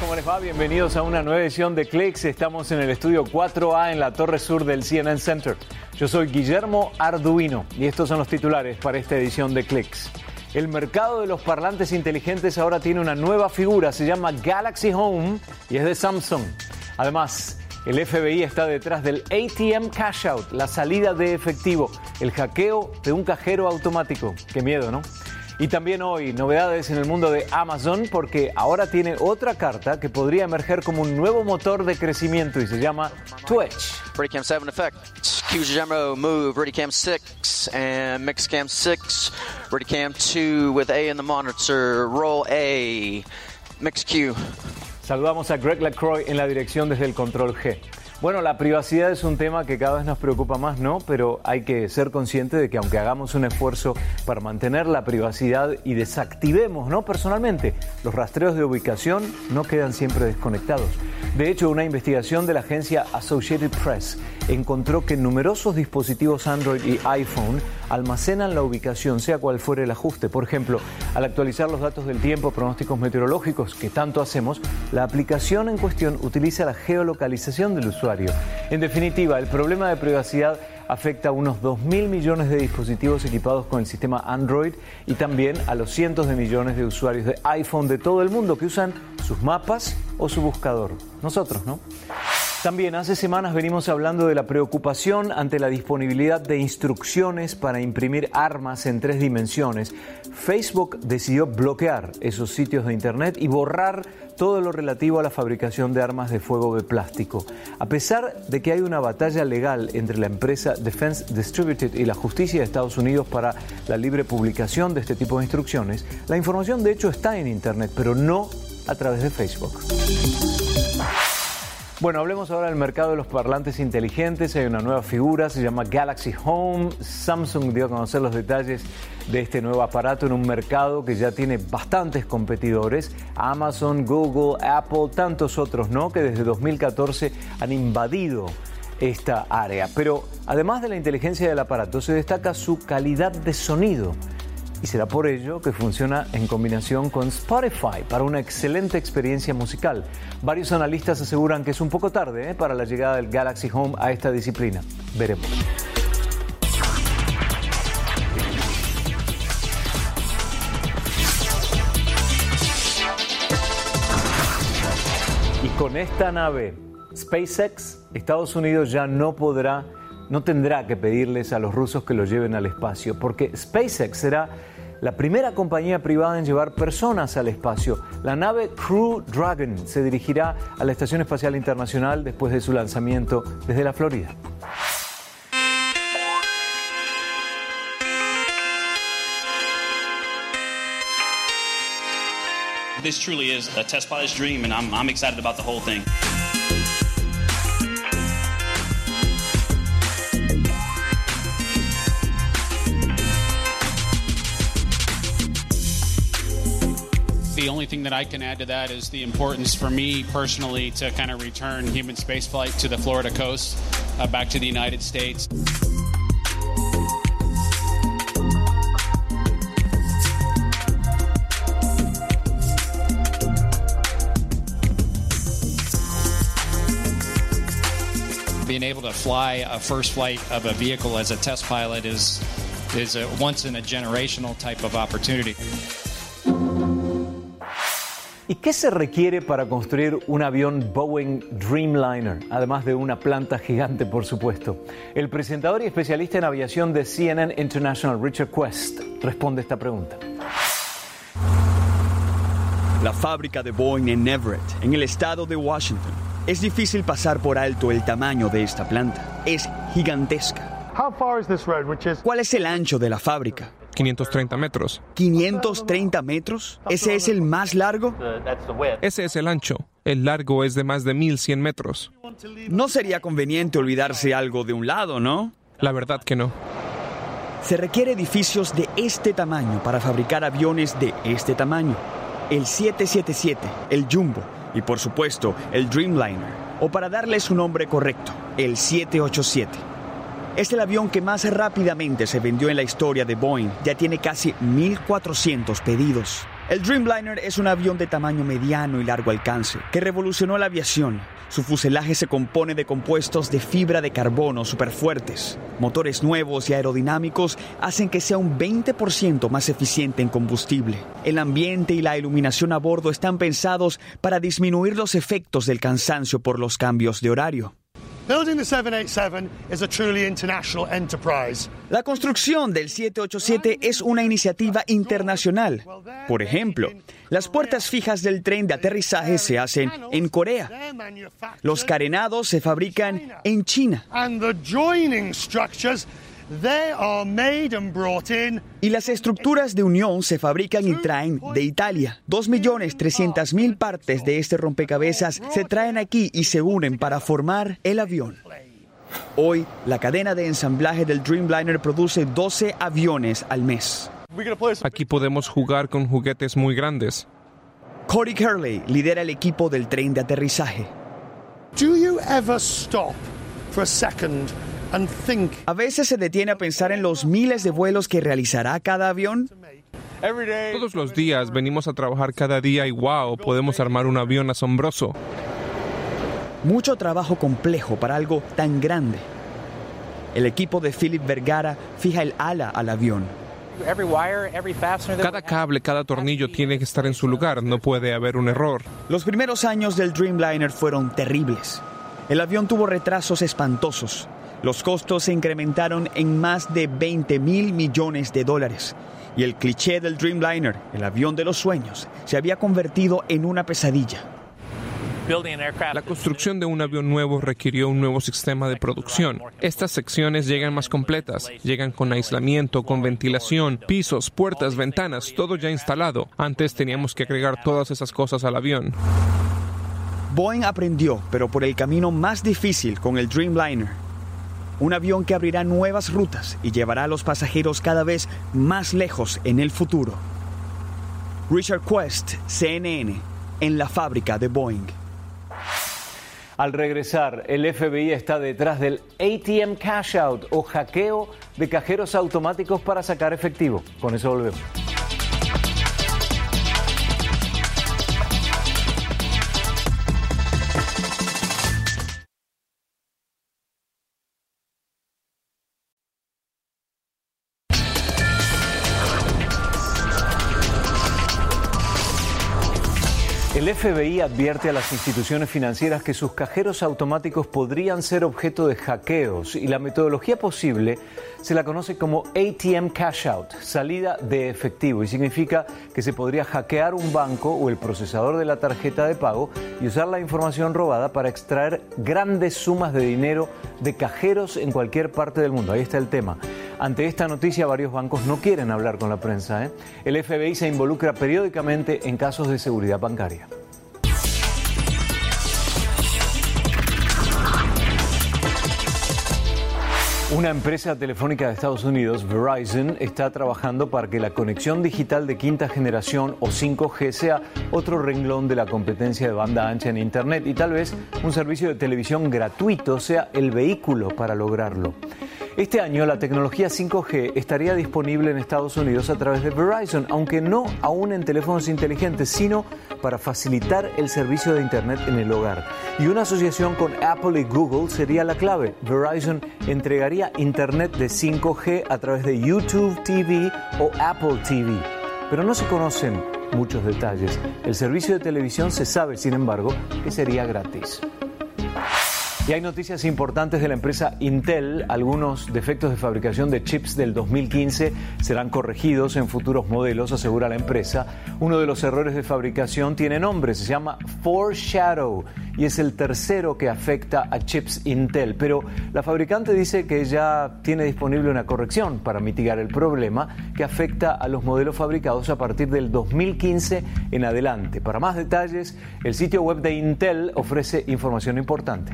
¿Cómo les va? Bienvenidos a una nueva edición de Clix. Estamos en el estudio 4A en la torre sur del CNN Center. Yo soy Guillermo Arduino y estos son los titulares para esta edición de Clix. El mercado de los parlantes inteligentes ahora tiene una nueva figura, se llama Galaxy Home y es de Samsung. Además, el FBI está detrás del ATM Cashout, la salida de efectivo, el hackeo de un cajero automático. Qué miedo, ¿no? Y también hoy, novedades en el mundo de Amazon, porque ahora tiene otra carta que podría emerger como un nuevo motor de crecimiento y se llama Twitch. Cam 7 effect. QGMO move. Cam 6 and mix cam 6. Cam 2 with A in the monitor. Roll A. Mix Q. Saludamos a Greg LaCroix en la dirección desde el control G. Bueno, la privacidad es un tema que cada vez nos preocupa más, ¿no? Pero hay que ser consciente de que aunque hagamos un esfuerzo para mantener la privacidad y desactivemos, ¿no? Personalmente, los rastreos de ubicación no quedan siempre desconectados. De hecho, una investigación de la agencia Associated Press encontró que numerosos dispositivos Android y iPhone almacenan la ubicación, sea cual fuera el ajuste. Por ejemplo, al actualizar los datos del tiempo, pronósticos meteorológicos, que tanto hacemos, la aplicación en cuestión utiliza la geolocalización del usuario. En definitiva, el problema de privacidad afecta a unos 2.000 millones de dispositivos equipados con el sistema Android y también a los cientos de millones de usuarios de iPhone de todo el mundo que usan sus mapas o su buscador. Nosotros, ¿no? También hace semanas venimos hablando de la preocupación ante la disponibilidad de instrucciones para imprimir armas en 3 dimensiones. Facebook decidió bloquear esos sitios de internet y borrar todo lo relativo a la fabricación de armas de fuego de plástico. A pesar de que hay una batalla legal entre la empresa Defense Distributed y la justicia de Estados Unidos para la libre publicación de este tipo de instrucciones, la información de hecho está en internet, pero no a través de Facebook. Bueno, hablemos ahora del mercado de los parlantes inteligentes. Hay una nueva figura, se llama Galaxy Home. Samsung dio a conocer los detalles de este nuevo aparato en un mercado que ya tiene bastantes competidores. Amazon, Google, Apple, tantos otros, ¿no? Que desde 2014 han invadido esta área. Pero además de la inteligencia del aparato, se destaca su calidad de sonido. Y será por ello que funciona en combinación con Spotify para una excelente experiencia musical. Varios analistas aseguran que es un poco tarde, para la llegada del Galaxy Home a esta disciplina. Veremos. Y con esta nave SpaceX, Estados Unidos ya no tendrá que pedirles a los rusos que lo lleven al espacio, porque SpaceX será la primera compañía privada en llevar personas al espacio. La nave Crew Dragon se dirigirá a la Estación Espacial Internacional después de su lanzamiento desde la Florida. This truly is a test pilot's dream, and I'm excited about the whole thing. The only thing that I can add to that is the importance for me personally to kind of return human spaceflight to the Florida coast, back to the United States. Being able to fly a first flight of a vehicle as a test pilot is a once in a generational type of opportunity. ¿Y qué se requiere para construir un avión Boeing Dreamliner? Además de una planta gigante, por supuesto. El presentador y especialista en aviación de CNN International, Richard Quest, responde esta pregunta. La fábrica de Boeing en Everett, en el estado de Washington. Es difícil pasar por alto el tamaño de esta planta. Es gigantesca. ¿Cuál es el ancho de la fábrica? 530 metros. ¿530 metros? ¿Ese es el más largo? Ese es el ancho. El largo es de más de 1.100 metros. No sería conveniente olvidarse algo de un lado, ¿no? La verdad que no. Se requiere edificios de este tamaño para fabricar aviones de este tamaño. El 777, el Jumbo y, por supuesto, el Dreamliner. O para darle su nombre correcto, el 787. Es el avión que más rápidamente se vendió en la historia de Boeing. Ya tiene casi 1.400 pedidos. El Dreamliner es un avión de tamaño mediano y largo alcance que revolucionó la aviación. Su fuselaje se compone de compuestos de fibra de carbono superfuertes. Motores nuevos y aerodinámicos hacen que sea un 20% más eficiente en combustible. El ambiente y la iluminación a bordo están pensados para disminuir los efectos del cansancio por los cambios de horario. Building the 787 is a truly international enterprise. La construcción del 787 es una iniciativa internacional. Por ejemplo, las puertas fijas del tren de aterrizaje se hacen en Corea. Los carenados se fabrican en China. Y las estructuras de unión se fabrican y traen de Italia. 2.300.000 partes de este rompecabezas se traen aquí y se unen para formar el avión. Hoy, la cadena de ensamblaje del Dreamliner produce 12 aviones al mes. Aquí podemos jugar con juguetes muy grandes. Cody Curley lidera el equipo del tren de aterrizaje. ¿Do you ever stop for a second? A veces se detiene a pensar en los miles de vuelos que realizará cada avión. Todos los días venimos a trabajar cada día y wow, podemos armar un avión asombroso. Mucho trabajo complejo para algo tan grande. El equipo de Philip Vergara fija el ala al avión. Cada cable, cada tornillo tiene que estar en su lugar, no puede haber un error. Los primeros años del Dreamliner fueron terribles. El avión tuvo retrasos espantosos. Los costos se incrementaron en más de $20 mil millones. Y el cliché del Dreamliner, el avión de los sueños, se había convertido en una pesadilla. La construcción de un avión nuevo requirió un nuevo sistema de producción. Estas secciones llegan más completas, llegan con aislamiento, con ventilación, pisos, puertas, ventanas, todo ya instalado. Antes teníamos que agregar todas esas cosas al avión. Boeing aprendió, pero por el camino más difícil con el Dreamliner. Un avión que abrirá nuevas rutas y llevará a los pasajeros cada vez más lejos en el futuro. Richard Quest, CNN, en la fábrica de Boeing. Al regresar, el FBI está detrás del ATM Cashout o hackeo de cajeros automáticos para sacar efectivo. Con eso volvemos. El FBI advierte a las instituciones financieras que sus cajeros automáticos podrían ser objeto de hackeos y la metodología posible se la conoce como ATM Cashout, salida de efectivo, y significa que se podría hackear un banco o el procesador de la tarjeta de pago y usar la información robada para extraer grandes sumas de dinero de cajeros en cualquier parte del mundo. Ahí está el tema. Ante esta noticia, varios bancos no quieren hablar con la prensa, ¿eh? El FBI se involucra periódicamente en casos de seguridad bancaria. Una empresa telefónica de Estados Unidos, Verizon, está trabajando para que la conexión digital de quinta generación o 5G sea otro renglón de la competencia de banda ancha en Internet y tal vez un servicio de televisión gratuito sea el vehículo para lograrlo. Este año la tecnología 5G estaría disponible en Estados Unidos a través de Verizon, aunque no aún en teléfonos inteligentes, sino para facilitar el servicio de Internet en el hogar. Y una asociación con Apple y Google sería la clave. Verizon entregaría Internet de 5G a través de YouTube TV o Apple TV. Pero no se conocen muchos detalles. El servicio de televisión se sabe, sin embargo, que sería gratis. Y hay noticias importantes de la empresa Intel. Algunos defectos de fabricación de chips del 2015 serán corregidos en futuros modelos, asegura la empresa. Uno de los errores de fabricación tiene nombre, se llama Foreshadow y es el tercero que afecta a chips Intel. Pero la fabricante dice que ya tiene disponible una corrección para mitigar el problema que afecta a los modelos fabricados a partir del 2015 en adelante. Para más detalles, el sitio web de Intel ofrece información importante.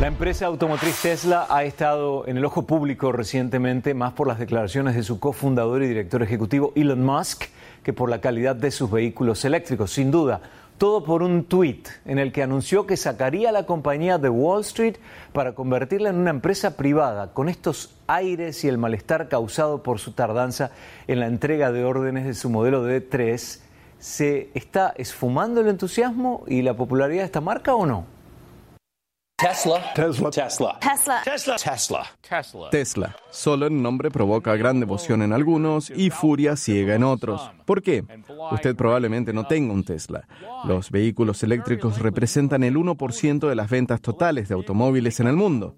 La empresa automotriz Tesla ha estado en el ojo público recientemente, más por las declaraciones de su cofundador y director ejecutivo Elon Musk, que por la calidad de sus vehículos eléctricos. Sin duda, Todo por un tuit en el que anunció que sacaría a la compañía de Wall Street para convertirla en una empresa privada, con estos aires y el malestar causado por su tardanza en la entrega de órdenes de su modelo D3. ¿Se está esfumando el entusiasmo y la popularidad de esta marca o no? Tesla. Solo el nombre provoca gran devoción en algunos y furia ciega en otros. ¿Por qué? Usted probablemente no tenga un Tesla. Los vehículos eléctricos representan el 1% de las ventas totales de automóviles en el mundo.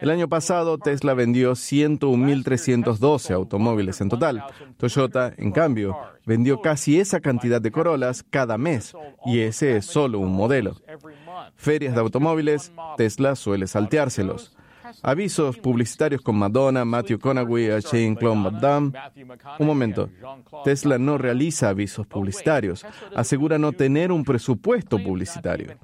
El año pasado, Tesla vendió 101.312 automóviles en total. Toyota, en cambio, vendió casi esa cantidad de Corollas cada mes, y ese es solo un modelo. Ferias de automóviles, Tesla suele salteárselos. Avisos publicitarios con Madonna, Matthew Conaughey, a Jean-Claude Van Damme. Un momento. Tesla no realiza avisos publicitarios. Asegura no tener un presupuesto publicitario.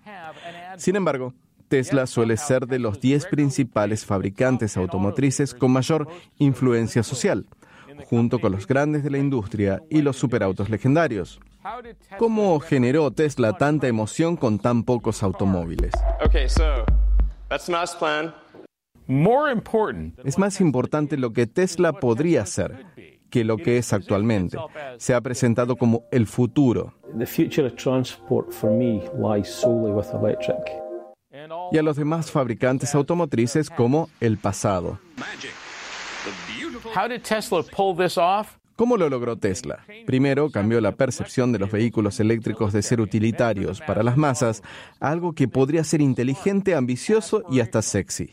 Sin embargo, Tesla suele ser de los 10 principales fabricantes automotrices con mayor influencia social, junto con los grandes de la industria y los superautos legendarios. ¿Cómo generó Tesla tanta emoción con tan pocos automóviles? Es más importante lo que Tesla podría ser que lo que es actualmente. Se ha presentado como el futuro. Y a los demás fabricantes automotrices como el pasado. ¿Cómo lo logró Tesla? Primero, cambió la percepción de los vehículos eléctricos de ser utilitarios para las masas, algo que podría ser inteligente, ambicioso y hasta sexy.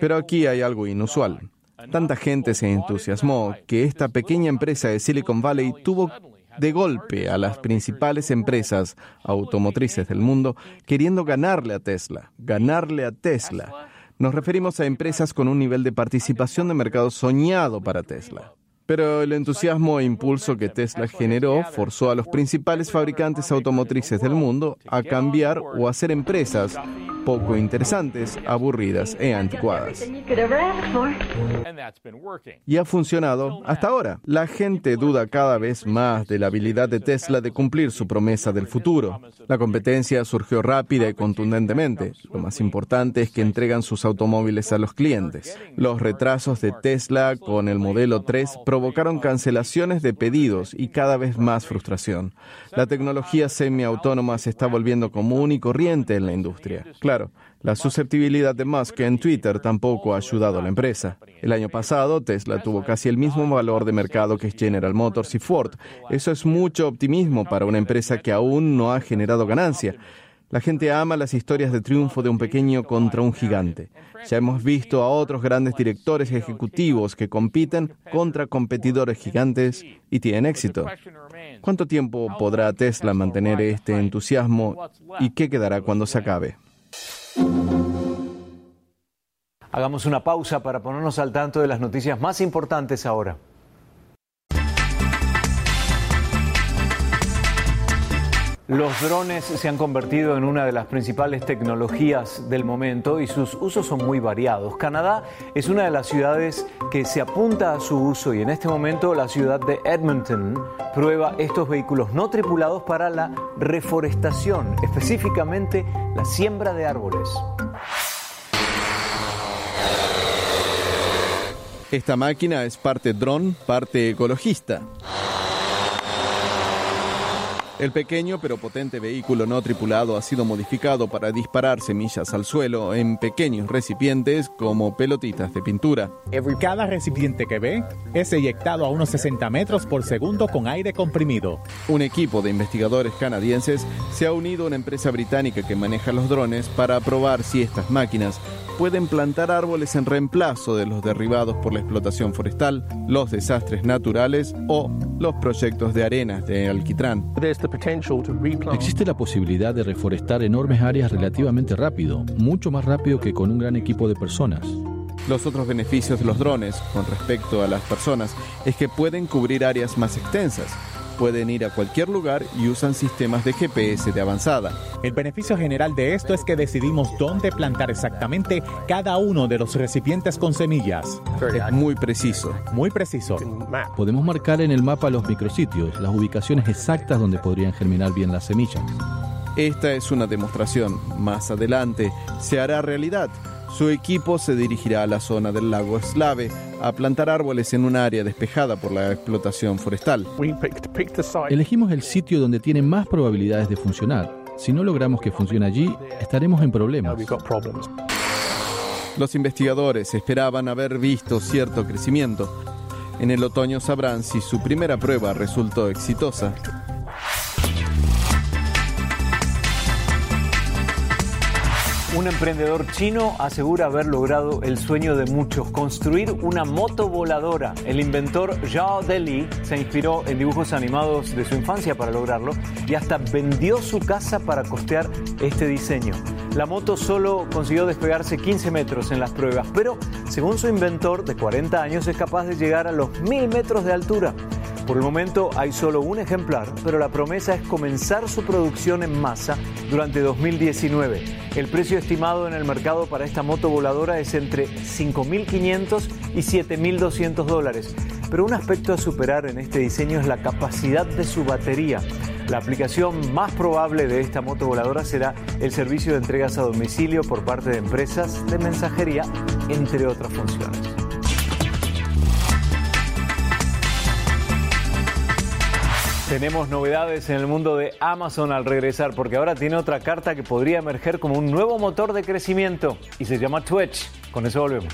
Pero aquí hay algo inusual. Tanta gente se entusiasmó que esta pequeña empresa de Silicon Valley tuvo de golpe a las principales empresas automotrices del mundo queriendo ganarle a Tesla. Nos referimos a empresas con un nivel de participación de mercado soñado para Tesla. Pero el entusiasmo e impulso que Tesla generó forzó a los principales fabricantes automotrices del mundo a cambiar o a hacer empresas poco interesantes, aburridas e anticuadas. Y ha funcionado hasta ahora. La gente duda cada vez más de la habilidad de Tesla de cumplir su promesa del futuro. La competencia surgió rápida y contundentemente. Lo más importante es que entregan sus automóviles a los clientes. Los retrasos de Tesla con el modelo 3 provocaron cancelaciones de pedidos y cada vez más frustración. La tecnología semiautónoma se está volviendo común y corriente en la industria. Claro, la susceptibilidad de Musk en Twitter tampoco ha ayudado a la empresa. El año pasado, Tesla tuvo casi el mismo valor de mercado que General Motors y Ford. Eso es mucho optimismo para una empresa que aún no ha generado ganancia. La gente ama las historias de triunfo de un pequeño contra un gigante. Ya hemos visto a otros grandes directores ejecutivos que compiten contra competidores gigantes y tienen éxito. ¿Cuánto tiempo podrá Tesla mantener este entusiasmo y qué quedará cuando se acabe? Hagamos una pausa para ponernos al tanto de las noticias más importantes ahora. Los drones se han convertido en una de las principales tecnologías del momento y sus usos son muy variados. Canadá es una de las ciudades que se apunta a su uso y en este momento la ciudad de Edmonton prueba estos vehículos no tripulados para la reforestación, específicamente la siembra de árboles. Esta máquina es parte dron, parte ecologista. El pequeño pero potente vehículo no tripulado ha sido modificado para disparar semillas al suelo en pequeños recipientes como pelotitas de pintura. Cada recipiente que ve es eyectado a unos 60 metros por segundo con aire comprimido. Un equipo de investigadores canadienses se ha unido a una empresa británica que maneja los drones para probar si estas máquinas pueden plantar árboles en reemplazo de los derribados por la explotación forestal, los desastres naturales o los proyectos de arenas de alquitrán. Existe la posibilidad de reforestar enormes áreas relativamente rápido, mucho más rápido que con un gran equipo de personas. Los otros beneficios de los drones con respecto a las personas es que pueden cubrir áreas más extensas. pueden ir a cualquier lugar y usan sistemas de GPS de avanzada. El beneficio general de esto es que decidimos dónde plantar exactamente cada uno de los recipientes con semillas. Es muy preciso. Muy preciso. Podemos marcar en el mapa los micrositios, las ubicaciones exactas donde podrían germinar bien las semillas. Esta es una demostración. Más adelante se hará realidad. Su equipo se dirigirá a la zona del lago Slave a plantar árboles en un área despejada por la explotación forestal. Elegimos el sitio donde tiene más probabilidades de funcionar. Si no logramos que funcione allí, estaremos en problemas. Los investigadores esperaban haber visto cierto crecimiento. En el otoño sabrán si su primera prueba resultó exitosa. Un emprendedor chino asegura haber logrado el sueño de muchos, construir una moto voladora. El inventor Zhao Deli se inspiró en dibujos animados de su infancia para lograrlo y hasta vendió su casa para costear este diseño. La moto solo consiguió despegarse 15 metros en las pruebas, pero según su inventor de 40 años es capaz de llegar a los 1.000 metros de altura. Por el momento hay solo un ejemplar, pero la promesa es comenzar su producción en masa durante 2019. El precio estimado en el mercado para esta moto voladora es entre $5.500 y $7.200. Pero un aspecto a superar en este diseño es la capacidad de su batería. La aplicación más probable de esta moto voladora será el servicio de entregas a domicilio por parte de empresas de mensajería, entre otras funciones. Tenemos novedades en el mundo de Amazon al regresar, porque ahora tiene otra carta que podría emerger como un nuevo motor de crecimiento y se llama Twitch. Con eso volvemos.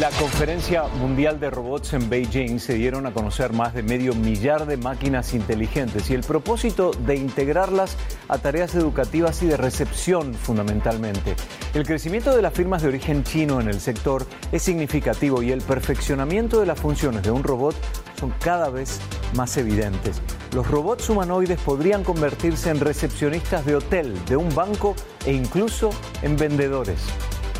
La Conferencia Mundial de Robots en Beijing se dieron a conocer más de 500 mil de máquinas inteligentes y el propósito de integrarlas a tareas educativas y de recepción fundamentalmente. El crecimiento de las firmas de origen chino en el sector es significativo y el perfeccionamiento de las funciones de un robot son cada vez más evidentes. Los robots humanoides podrían convertirse en recepcionistas de hotel, de un banco e incluso en vendedores.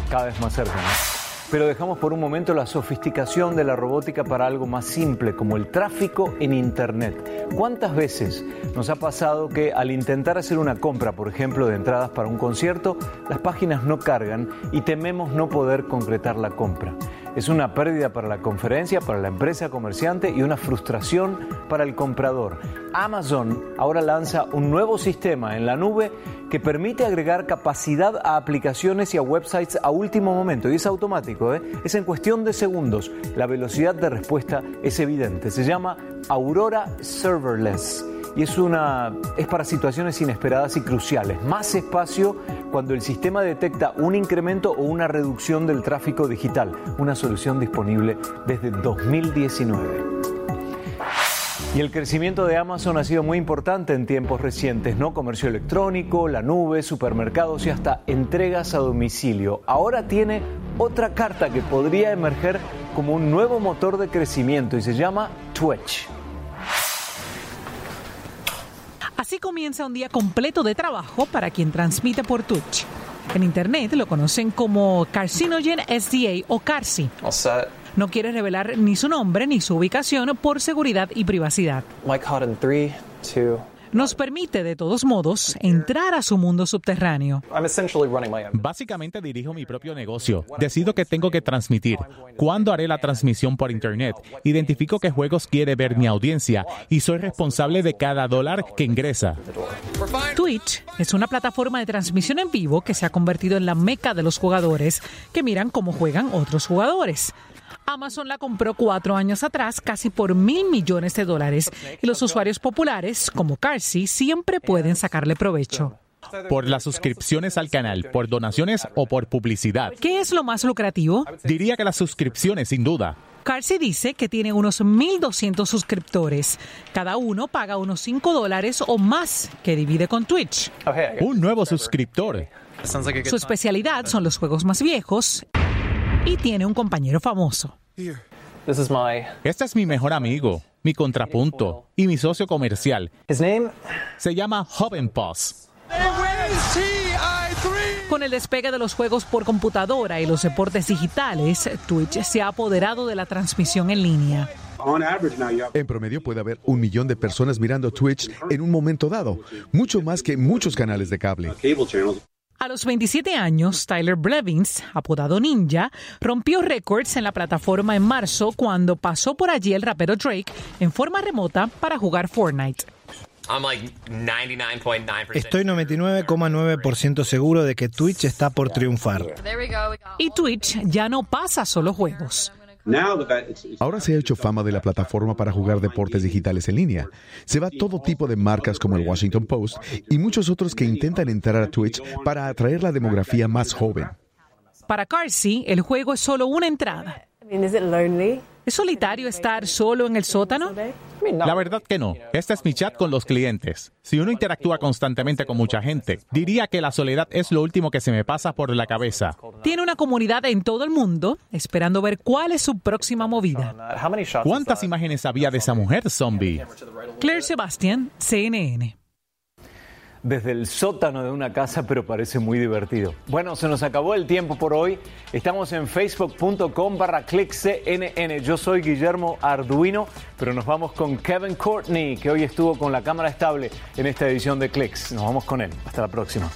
Cada vez más cerca, ¿no? Pero dejamos por un momento la sofisticación de la robótica para algo más simple, como el tráfico en Internet. ¿Cuántas veces nos ha pasado que al intentar hacer una compra, por ejemplo, de entradas para un concierto, las páginas no cargan y tememos no poder concretar la compra? Es una pérdida para la conferencia, para la empresa comerciante y una frustración para el comprador. Amazon ahora lanza un nuevo sistema en la nube que permite agregar capacidad a aplicaciones y a websites a último momento. Y es automático, es en cuestión de segundos. La velocidad de respuesta es evidente. Se llama Aurora Serverless. Y es para situaciones inesperadas y cruciales. Más espacio cuando el sistema detecta un incremento o una reducción del tráfico digital. Una solución disponible desde 2019. Y el crecimiento de Amazon ha sido muy importante en tiempos recientes, ¿no? Comercio electrónico, la nube, supermercados y hasta entregas a domicilio. Ahora tiene otra carta que podría emerger como un nuevo motor de crecimiento y se llama Twitch. Así comienza un día completo de trabajo para quien transmite por Twitch. En internet lo conocen como Carcinogen SDA o CARSI. No quiere revelar ni su nombre ni su ubicación por seguridad y privacidad. Nos permite, de todos modos, entrar a su mundo subterráneo. Básicamente dirijo mi propio negocio. Decido qué tengo que transmitir, cuándo haré la transmisión por Internet. Identifico qué juegos quiere ver mi audiencia y soy responsable de cada dólar que ingresa. Twitch es una plataforma de transmisión en vivo que se ha convertido en la meca de los jugadores que miran cómo juegan otros jugadores. Amazon la compró 4 años atrás casi por $1.000 millones y los usuarios populares como Carsi siempre pueden sacarle provecho. Por las suscripciones al canal, por donaciones o por publicidad. ¿Qué es lo más lucrativo? Diría que las suscripciones, sin duda. Carsi dice que tiene unos 1.200 suscriptores. Cada uno paga unos $5 o más que divide con Twitch. Un nuevo suscriptor. Su especialidad son los juegos más viejos y tiene un compañero famoso. Este es mi mejor amigo, mi contrapunto y mi socio comercial. Se llama Huffenpuff. Con el despegue de los juegos por computadora y los deportes digitales, Twitch se ha apoderado de la transmisión en línea. En promedio puede haber 1 millón de personas mirando Twitch en un momento dado, mucho más que muchos canales de cable. A los 27 años, Tyler Blevins, apodado Ninja, rompió récords en la plataforma en marzo cuando pasó por allí el rapero Drake en forma remota para jugar Fortnite. Estoy 99,9% seguro de que Twitch está por triunfar. Y Twitch ya no pasa solo juegos. Ahora se ha hecho fama de la plataforma para jugar deportes digitales en línea. Se va todo tipo de marcas como el Washington Post y muchos otros que intentan entrar a Twitch para atraer la demografía más joven. Para Carsey, el juego es solo una entrada. ¿Es solitario estar solo en el sótano? La verdad que no. Este es mi chat con los clientes. Si uno interactúa constantemente con mucha gente, diría que la soledad es lo último que se me pasa por la cabeza. Tiene una comunidad en todo el mundo, esperando ver cuál es su próxima movida. ¿Cuántas imágenes había de esa mujer zombie? Claire Sebastian, CNN. Desde el sótano de una casa, pero parece muy divertido. Bueno, se nos acabó el tiempo por hoy. Estamos en facebook.com/ClixCNN. Yo soy Guillermo Arduino, pero nos vamos con Kevin Courtney, que hoy estuvo con la cámara estable en esta edición de Clix. Nos vamos con él. Hasta la próxima.